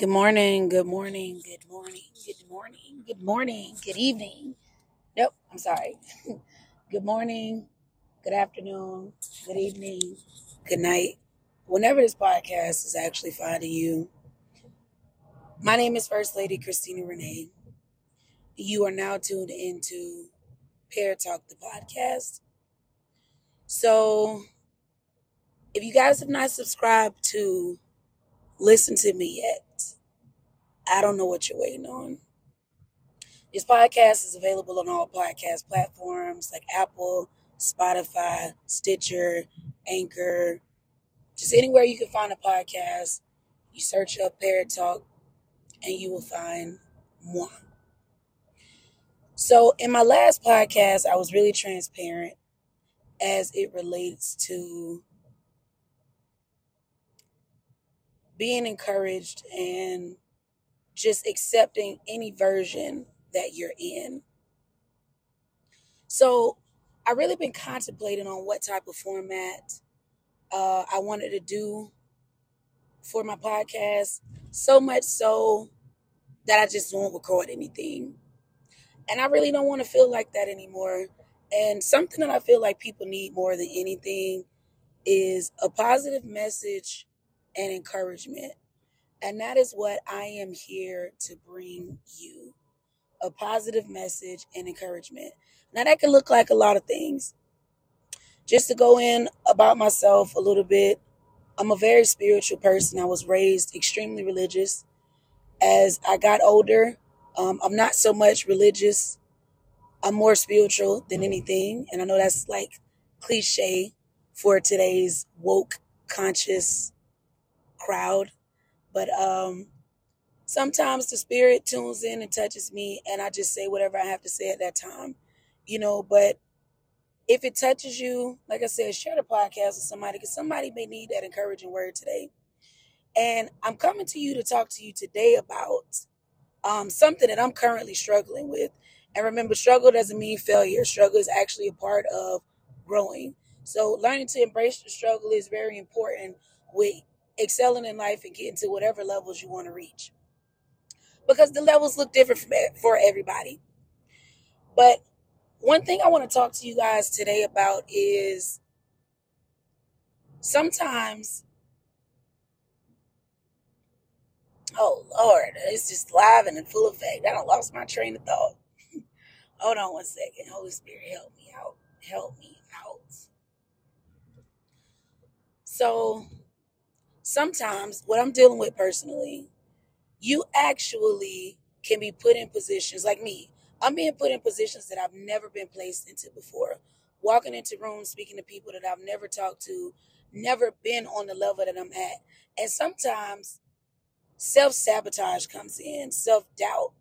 Good morning, good morning, good morning, good morning, good morning, good evening. Nope, I'm sorry. Good morning, good afternoon, good evening, good night. Whenever this podcast is actually finding you, my name is First Lady Christina Renee. You are now tuned into Pear Talk, the podcast. So if you guys have not subscribed to listen to me yet, I don't know what you're waiting on. This podcast is available on all podcast platforms like Apple, Spotify, Stitcher, Anchor. Just anywhere you can find a podcast, you search up Pear Talk and you will find moi. So in my last podcast, I was really transparent as it relates to being encouraged and just accepting any version that you're in. So I really been contemplating on what type of format I wanted to do for my podcast, so much so that I just won't record anything. And I really don't want to feel like that anymore. And something that I feel like people need more than anything is a positive message and encouragement. And that is what I am here to bring you, a positive message and encouragement. Now that can look like a lot of things. Just to go in about myself a little bit, I'm a very spiritual person. I was raised extremely religious. As I got older, I'm not so much religious. I'm more spiritual than anything. And I know that's like cliche for today's woke conscious crowd. But sometimes the spirit tunes in and touches me, and I just say whatever I have to say at that time, you know. But if it touches you, like I said, share the podcast with somebody, because somebody may need that encouraging word today. And I'm coming to you to talk to you today about something that I'm currently struggling with. And remember, struggle doesn't mean failure. Struggle is actually a part of growing. So learning to embrace the struggle is very important with excelling in life and getting to whatever levels you want to reach, because the levels look different for everybody. But one thing I want to talk to you guys today about is sometimes, oh Lord, it's just live and in full effect. I done lost my train of thought. Hold on one second. Holy Spirit, help me out. Help me out. So sometimes what I'm dealing with personally, you actually can be put in positions like me. I'm being put in positions that I've never been placed into before. Walking into rooms, speaking to people that I've never talked to, never been on the level that I'm at. And sometimes self-sabotage comes in, self-doubt,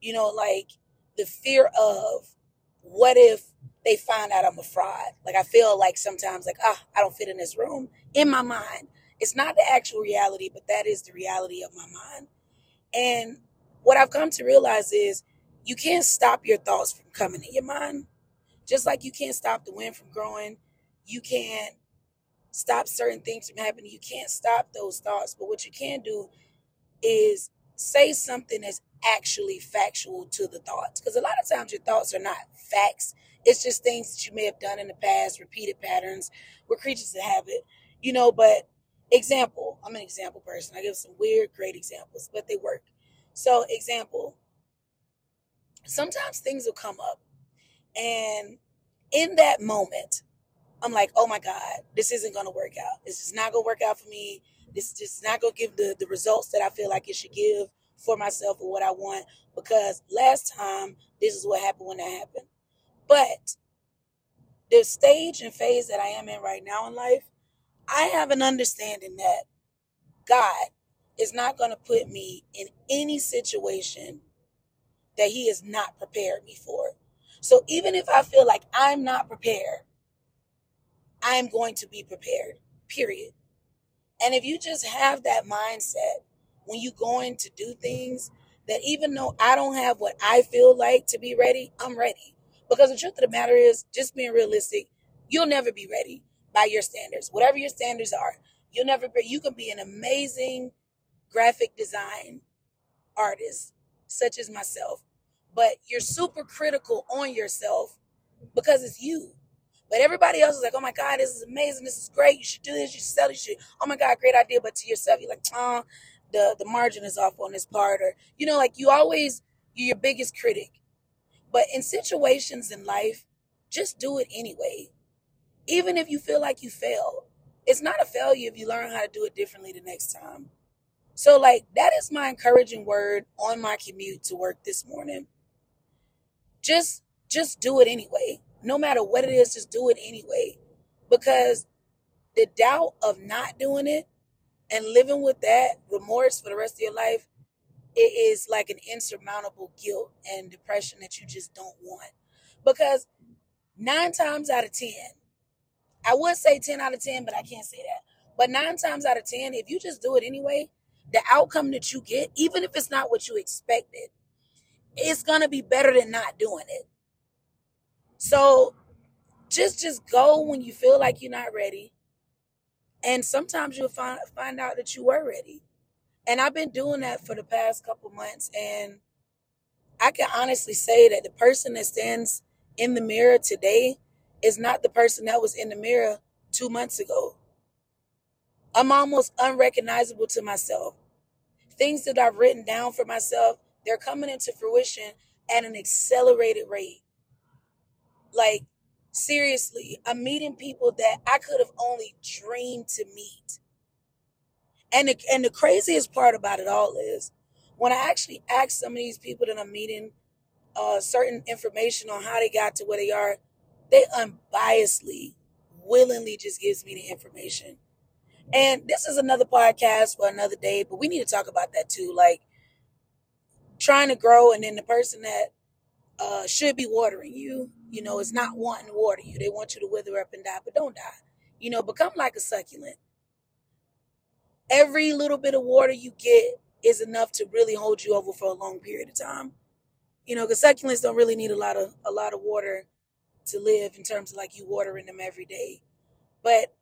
you know, like the fear of what if they find out I'm a fraud? Like I feel like sometimes like, I don't fit in this room in my mind. It's not the actual reality, but that is the reality of my mind. And what I've come to realize is you can't stop your thoughts from coming in your mind. Just like you can't stop the wind from growing. You can't stop certain things from happening. You can't stop those thoughts. But what you can do is say something that's actually factual to the thoughts. Because a lot of times your thoughts are not facts. It's just things that you may have done in the past, repeated patterns. We're creatures of habit, you know, but example, I'm an example person. I give some weird, great examples, but they work. So example, sometimes things will come up and in that moment, I'm like, oh my God, this isn't going to work out. This is not going to work out for me. This is just not going to give the results that I feel like it should give for myself or what I want, because last time, this is what happened when that happened. But the stage and phase that I am in right now in life, I have an understanding that God is not going to put me in any situation that he has not prepared me for. So even if I feel like I'm not prepared, I am going to be prepared, period. And if you just have that mindset when you're going to do things, that even though I don't have what I feel like to be ready, I'm ready. Because the truth of the matter is, just being realistic, you'll never be ready by your standards. Whatever your standards are, you can be an amazing, graphic design artists such as myself, but you're super critical on yourself because it's you. But everybody else is like, oh my God, this is amazing. This is great. You should do this. You should sell this shit. Oh my God, great idea. But to yourself, you're like, the margin is off on this part. Or, you know, like you're your biggest critic. But in situations in life, just do it anyway. Even if you feel like you failed, it's not a failure if you learn how to do it differently the next time. So like, that is my encouraging word on my commute to work this morning. Just do it anyway. No matter what it is, just do it anyway. Because the doubt of not doing it and living with that remorse for the rest of your life, it is like an insurmountable guilt and depression that you just don't want. Because 9 times out of 10, I would say 10 out of 10, but I can't say that. But 9 times out of 10, if you just do it anyway, the outcome that you get, even if it's not what you expected, it's going to be better than not doing it. So just go when you feel like you're not ready. And sometimes you'll find out that you were ready. And I've been doing that for the past couple months. And I can honestly say that the person that stands in the mirror today is not the person that was in the mirror 2 months ago. I'm almost unrecognizable to myself. Things that I've written down for myself, they're coming into fruition at an accelerated rate. Like, seriously, I'm meeting people that I could have only dreamed to meet. And the craziest part about it all is when I actually ask some of these people that I'm meeting certain information on how they got to where they are, they unbiasedly, willingly just gives me the information. And this is another podcast for another day, but we need to talk about that too. Like, trying to grow and then the person that should be watering you, you know, is not wanting to water you. They want you to wither up and die, but don't die. You know, become like a succulent. Every little bit of water you get is enough to really hold you over for a long period of time. You know, because succulents don't really need a lot of water to live in terms of like you watering them every day. But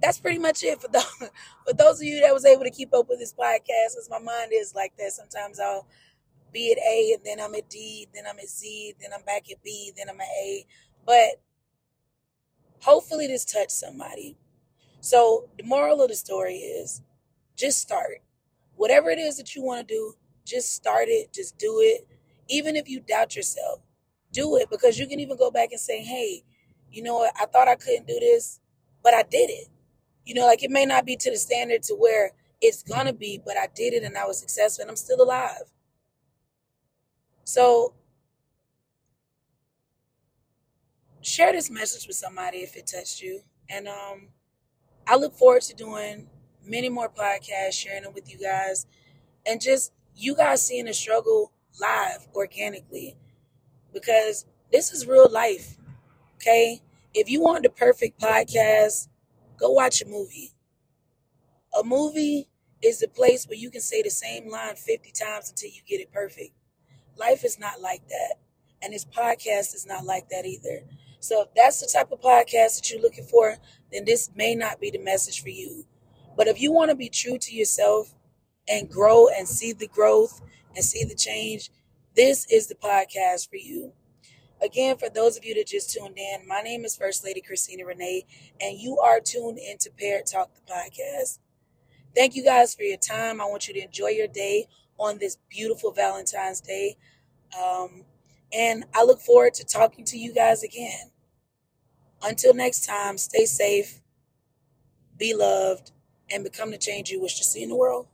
that's pretty much it for those of you that was able to keep up with this podcast, because my mind is like that. Sometimes I'll be at A and then I'm at D, then I'm at Z, then I'm back at B, then I'm at A. But hopefully this touched somebody. So the moral of the story is just start. Whatever it is that you want to do, just start it, just do it. Even if you doubt yourself, do it, because you can even go back and say, hey, you know what? I thought I couldn't do this, but I did it. You know, like it may not be to the standard to where it's going to be, but I did it and I was successful and I'm still alive. So share this message with somebody if it touched you. And I look forward to doing many more podcasts, sharing them with you guys, and just you guys seeing the struggle live organically, because this is real life, okay? If you want the perfect podcast, go watch a movie. A movie is the place where you can say the same line 50 times until you get it perfect. Life is not like that. And this podcast is not like that either. So if that's the type of podcast that you're looking for, then this may not be the message for you. But if you want to be true to yourself and grow and see the growth and see the change, this is the podcast for you. Again, for those of you that just tuned in, my name is First Lady Christina Renee, and you are tuned into Pear Talk, the podcast. Thank you guys for your time. I want you to enjoy your day on this beautiful Valentine's Day. And I look forward to talking to you guys again. Until next time, stay safe, be loved, and become the change you wish to see in the world.